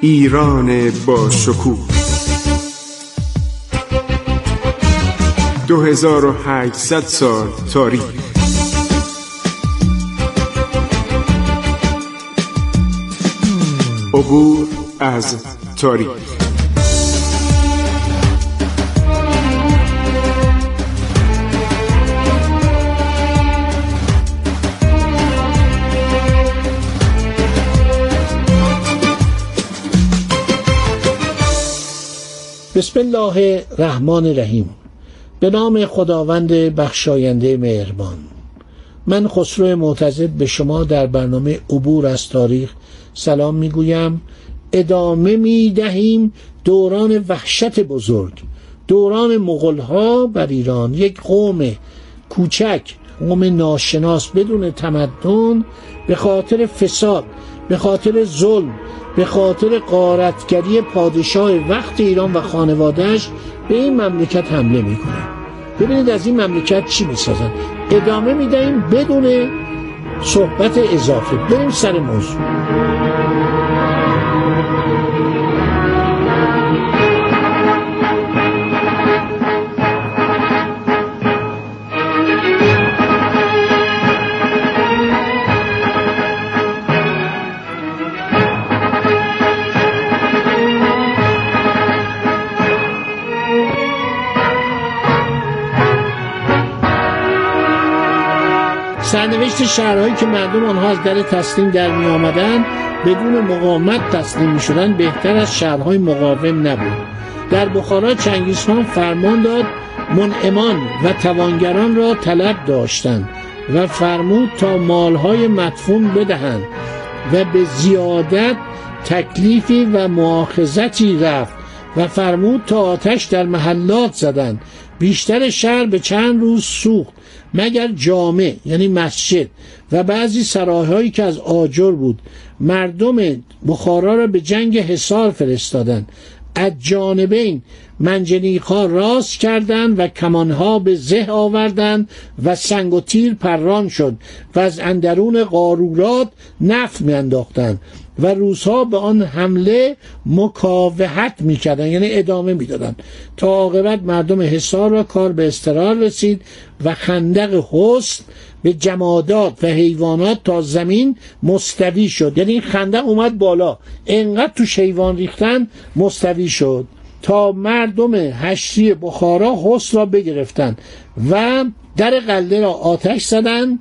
ایران با شکوه 2800 سال تاریخ، عبور از تاریخ. بسم الله الرحمن الرحیم. به نام خداوند بخشاینده مهربان. من خسرو معتضد به شما در برنامه عبور از تاریخ سلام میگویم. ادامه میدهیم دوران وحشت بزرگ، دوران مغول‌ها بر ایران. یک قوم کوچک، قوم ناشناس، بدون تمدن، به خاطر فساد، به خاطر ظلم، به خاطر غارتگری پادشاه وقت ایران و خانوادهش به این مملکت حمله میکنن. ببینید از این مملکت چی میسازن. ادامه میدهیم بدون صحبت اضافه. بریم سر موضوع. سرنوشت شهرهایی که مردم آنها از در تسلیم در می آمدن، بدون مقاومت تسلیم می شدن، بهتر از شهرهای مقاوم نبود. در بخارا چنگیز خان فرمان داد منعمان و توانگران را طلب داشتند و فرمود تا مالهای مدفون بدهند و به زیادت تکلیفی و مؤاخذتی رفت و فرمود تا آتش در محلات زدند. بیشتر شهر به چند روز سوخت مگر جامع یعنی مسجد و بعضی سراهایی که از آجر بود. مردم بخارا را به جنگ حصار فرستادند. از جانبین منجنیق‌ها راست کردند و کمانها به زه آوردند و سنگ و تیر پران شد و از اندرون قارورات نفت میانداختند و روس‌ها به آن حمله مکاوحت می‌کردند، یعنی ادامه می‌دادند تا عاقبت مردم حصار را کار به اضطرار رسید و خندق حسن به جمادات و حیوانات تا زمین مستوی شد. یعنی این خندق اومد بالا، انقدر توش حیوان ریختن مستوی شد تا مردم هشتی بخارا حسن را بگرفتند و در قلعه را آتش زدند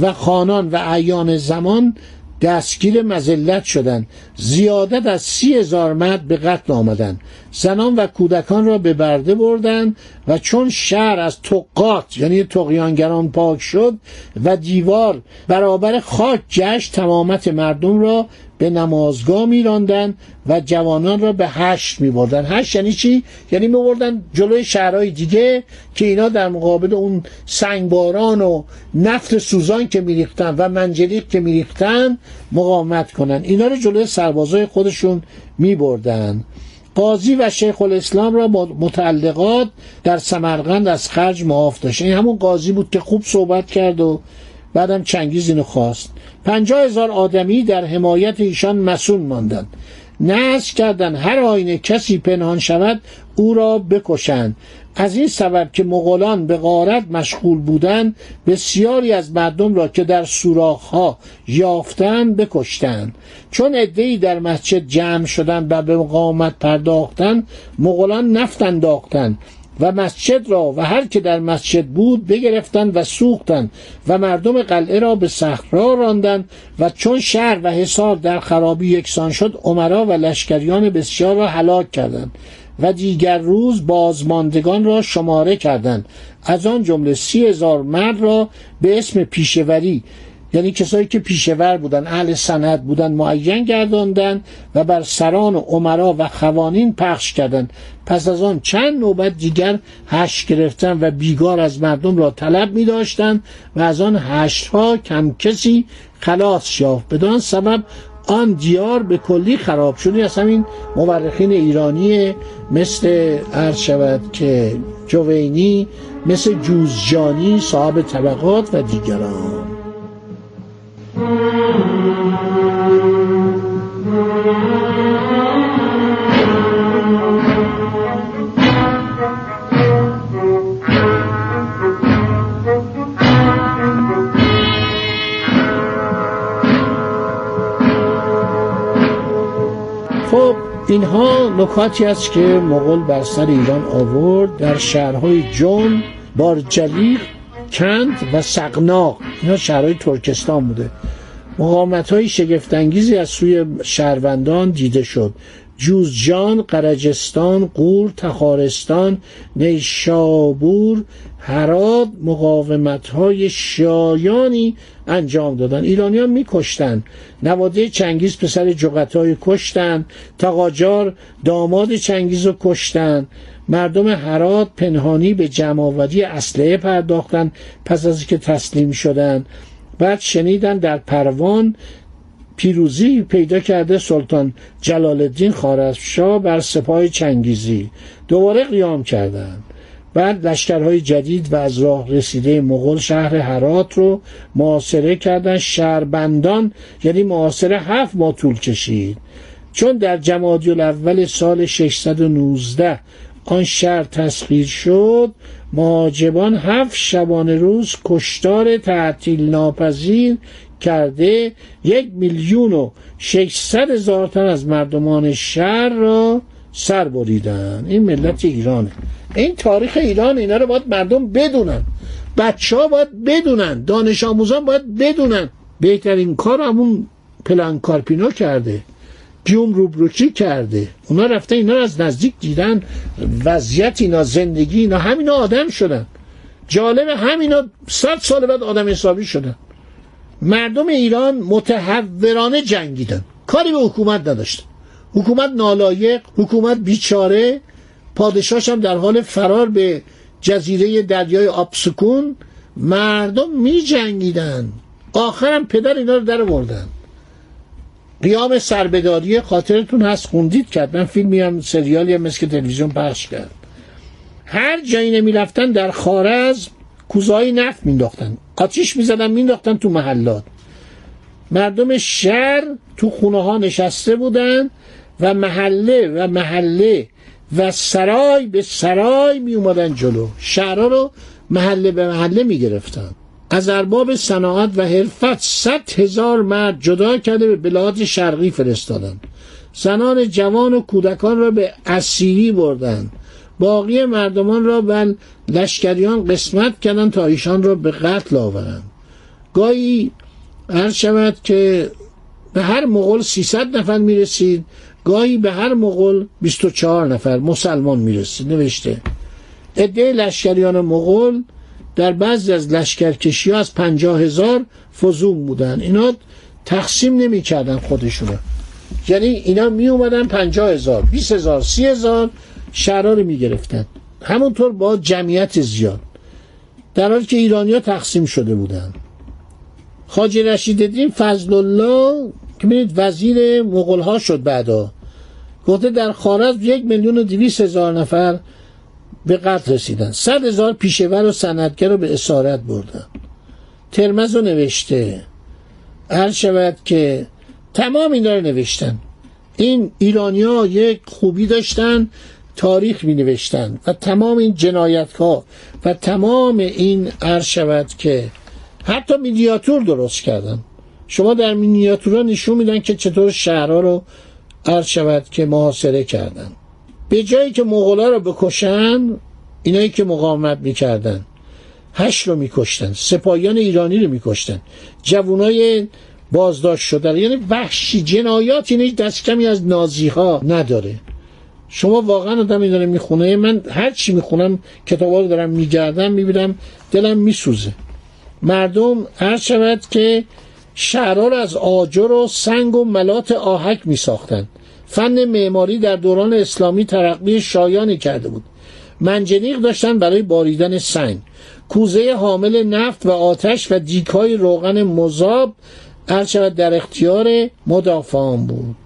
و خانان و اعیان زمان دستگیر مذلت شدند. زیادت از 30,000 مرد به قتل آمدند. زنان و کودکان را به برده بردند و چون شهر از طغات یعنی طغیانگران پاک شد و دیوار برابر خاک گشت، تمامت مردم را به نمازگاه می‌راندند و جوانان را به هشت می‌بردند. هشت یعنی چی؟ یعنی می‌بردند جلوی شهرهای دیگه که اینا در مقابل اون سنگباران و نفت سوزان که می‌ریختن و منجنیق که می‌ریختن مقاومت کنن. اینا رو جلوی سربازای خودشون می‌بردند. قاضی و شیخ الاسلام را با متعلقات در سمرقند از خرج معاف داشت. این همون قاضی بود که خوب صحبت کرد و بعدم چنگیز اینو خواست. 50,000 آدمی در حمایت ایشان مسون ماندند. نذر کردند هر آینه کسی پنهان شود او را بکشند. از این سبب که مغولان به غارت مشغول بودند، بسیاری از مردم را که در سوراخ‌ها یافتند بکشتند. چون عده‌ای در مسجد جمع شدند و به مقاومت پرداختند، مغولان نفت انداختند و مسجد را و هر که در مسجد بود بگرفتند و سوختند و مردم قلعه را به صحرا راندند و چون شهر و حصار در خرابی یکسان شد، امرا و لشکریان بسیار را هلاک کردند و دیگر روز بازماندگان را شماره کردند. از آن جمله 30,000 مرد را به اسم پیشوری، یعنی کسایی که پیشور بودن، اهل سند بودن، معین گرداندن و بر سران و امرا و خوانین پخش کردند. پس از آن چند نوبت دیگر هشت گرفتن و بیگار از مردم را طلب می داشتن و از آن هشت ها کم کسی خلاص یافت. بدان سبب آن دیار به کلی خراب شد. از همین مورخین ایرانی مثل عرشبت که جووینی، مثل جوزجانی صاحب طبقات و دیگران. اینها نکاتی است که مغول بر سر ایران آورد در شهرهای جون، بارجلیق، کند و سقنا. اینا شهرهای ترکستان بوده. مقاومت‌های شگفت‌انگیزی از سوی شهروندان دیده شد. جوزجان، قرجستان، غور، تخارستان، نیشابور، هرات مقاومت‌های شایانی انجام دادن. ایرانیان می‌کشتند. نواده چنگیز پسر جغتای کشتند. تقاجار داماد چنگیز رو کشتند. مردم هرات پنهانی به جمع‌آوری اسلحه پرداختند پس از اینکه تسلیم شدند. بعد شنیدن در پروان پیروزی پیدا کرده سلطان جلال الدین خوارزمشاه بر سپاه چنگیزی. دوباره قیام کردند. بعد لشکرهای جدید و از راه رسیده مغول شهر هرات رو محاصره کردند. شهربندان یعنی محاصره 7 ماه طول کشید، چون در جمادی الاول سال 619 آن شهر تسخیر شد. مهاجمان 7 شبانه روز کشتار تعطیل ناپذیر کرده 1,600,000 تن از مردمان شهر را سر بریدن. این ملت ایرانه، این تاریخ ایران. اینا رو باید مردم بدونن، بچه‌ها باید بدونن، دانش آموزان باید بدونن. بهترین کار همون پلانکارپینا کرده، گیوم روبروچی کرده. اونا رفته اینا رو از نزدیک دیدن، وضعیت اینا، زندگی اینا، همینا آدم شدن. جالبه همینا 100 سال بعد آدم حسابی شدن. مردم ایران متحورانه جنگیدن، کاری به حکومت نداشتن. حکومت نالایق، حکومت بیچاره، پادشاهش هم در حال فرار به جزیره دریای آبسکون. مردم می جنگیدن. آخرم پدر اینا رو در آوردن. قیام سربداری خاطرتون هست، خوندید که من فیلمی هم سریالی هم مثل که تلویزیون پخش کرد. هر جایی نمی‌رفتن در خوارزم کوزه‌های نفت مینداختن، آتیش میزدن، مینداختن تو محلات. مردم شهر تو خونه ها نشسته بودن و محله و سرای به سرای می اومدن جلو. شهرها رو محله به محله میگرفتن. از ارباب صناعت و حرفت 100,000 مرد جدا کرده به بلاد شرقی فرستادند. زنان جوان و کودکان را به اسیری بردند. باقی مردمان را بل لشکریان قسمت کردند تا ایشان را به قتل آورند. گاهی هر شود که به هر مغول 300 نفر میرسید، گاهی به هر مغول 24 نفر مسلمان میرسید. نوشته عده لشکریان مغول در بعضی از لشکرکشی‌ها از 50,000 فزون بودن. اینا تقسیم نمی‌کردن خودشونه، یعنی اینا می اومدن 50,000 20,000 30,000 شهرها رو می‌گرفتن، همونطور با جمعیت زیاد، در حالی که ایرانی‌ها تقسیم شده بودن. خواجه رشیدالدین فضل الله که می‌دید وزیر مغول‌ها شد بعدا، گفته در خوارزم 1,200,000 نفر به قتل رسیدن. 100,000 پیشه‌ور و سندگر رو به اسارت بردن. ترمذ رو نوشته، عرض شود که تمام اینا رو نوشتن. این ایرانی‌ها یک خوبی داشتن، تاریخ می‌نوشتن و تمام این جنایت‌ها و تمام این، عرض شود که حتی مینیاتور درست کردن. شما در مینیاتورها نشون میدن که چطور شهرها رو، عرض شود که، محاصره کردن. به جایی که مغول‌ها رو بکشن، اینایی که مقاومت میکردن 8 رو میکشتن، سپاهیان ایرانی رو میکشتن، جوانای بازداشت شدن. یعنی وحشی جنایات. اینایی دست کمی از نازی‌ها نداره. شما واقعا آدم این داره میخونه، من هر چی میخونم کتابا رو دارم میگردم میبینم دلم میسوزه. مردم هر شود که شهرها رو از آجر و سنگ و ملات آهک میساختن. فن معماری در دوران اسلامی ترقی شایانی کرده بود. منجنیق داشتن برای باریدن سنگ، کوزه حامل نفت و آتش و دیک‌های روغن مذاب هرچند در اختیار مدافعان بود.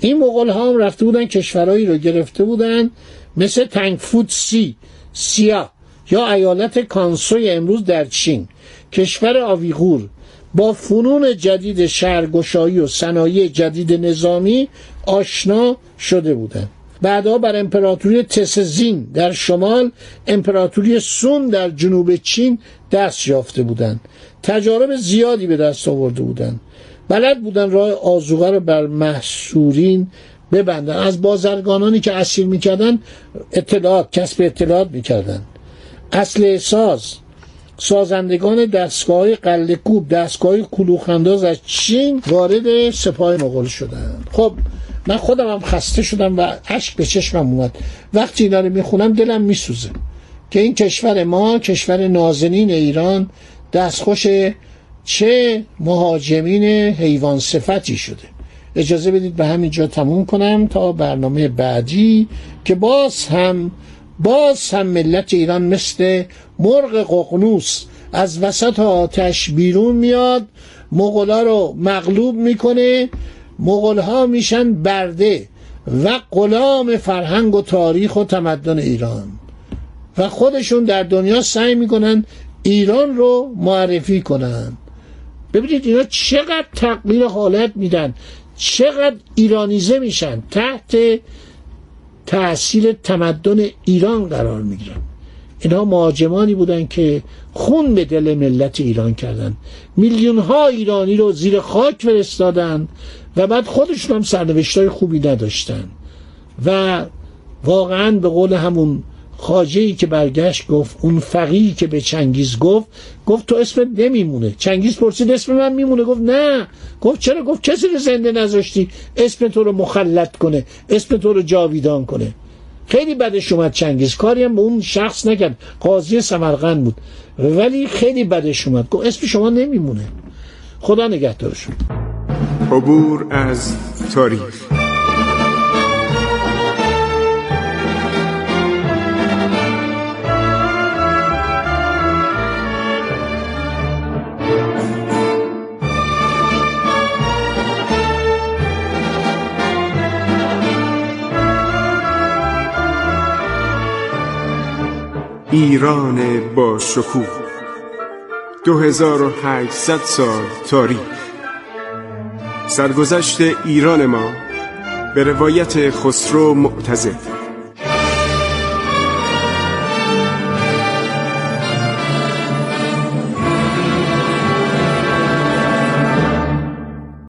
این مغول‌ها هم رفته بودن کشورهایی رو گرفته بودن مثل تنگفوتسی سیا یا ایالت کانسوی امروز در چین، کشور آویغور. با فنون جدید شهرگشایی و صنایع جدید نظامی آشنا شده بودند. بعدا بر امپراتوری تسزین در شمال، امپراتوری سون در جنوب چین دست یافته بودند. تجارب زیادی به دست آورده بودند. بلد بودند راه آذوقه را بر محصورین ببندن. از بازرگانانی که اسیر میکردن اطلاعات، کسب اطلاعات میکردن. اصل ساز، سازندگان دستگاه قله‌کوب، دستگاه کلوخنداز از چین وارد سپاه مغول شدند. خب من خودم هم خسته شدم و اشک به چشمم اومد وقتی اینا رو میخونم، دلم میسوزه که این کشور ما، کشور نازنین ایران، دستخوش چه مهاجمین حیوان صفتی شده. اجازه بدید به همین جا تموم کنم تا برنامه بعدی که باز هم ملت ایران مثل مرغ ققنوس از وسط آتش بیرون میاد، مغولا رو مغلوب میکنه، مغولها میشن برده و غلام فرهنگ و تاریخ و تمدن ایران و خودشون در دنیا سعی میکنن ایران رو معرفی کنن. ببینید اینا چقدر تغییر حالت میدن، چقدر ایرانیزه میشن، تحت تأثیر تمدن ایران قرار میگیرن. اینا مهاجمانی بودن که خون به دل ملت ایران کردن، میلیون ها ایرانی رو زیر خاک فرستادن و بعد خودشون هم سرنوشتای خوبی نداشتن و واقعا به قول همون خواجه‌ای که برگشت گفت، اون فقیهی که به چنگیز گفت تو اسمت نمیمونه. چنگیز پرسید اسم من میمونه؟ گفت نه. گفت چرا؟ گفت کسی رو زنده نذاشتی اسم تو رو مخلد کنه، اسم تو رو جاویدان کنه. خیلی بدش اومد چنگیز، کاری هم به اون شخص نکرد، قاضی سمرقند بود، ولی خیلی بدش اومد، گفت اسم شما نمیمونه. خدا نگهدارشون. عبور از تاریخ. ایران با شکوه، 2800 سال تاریخ. سرگذشت ایران ما به روایت خسرو معتضد.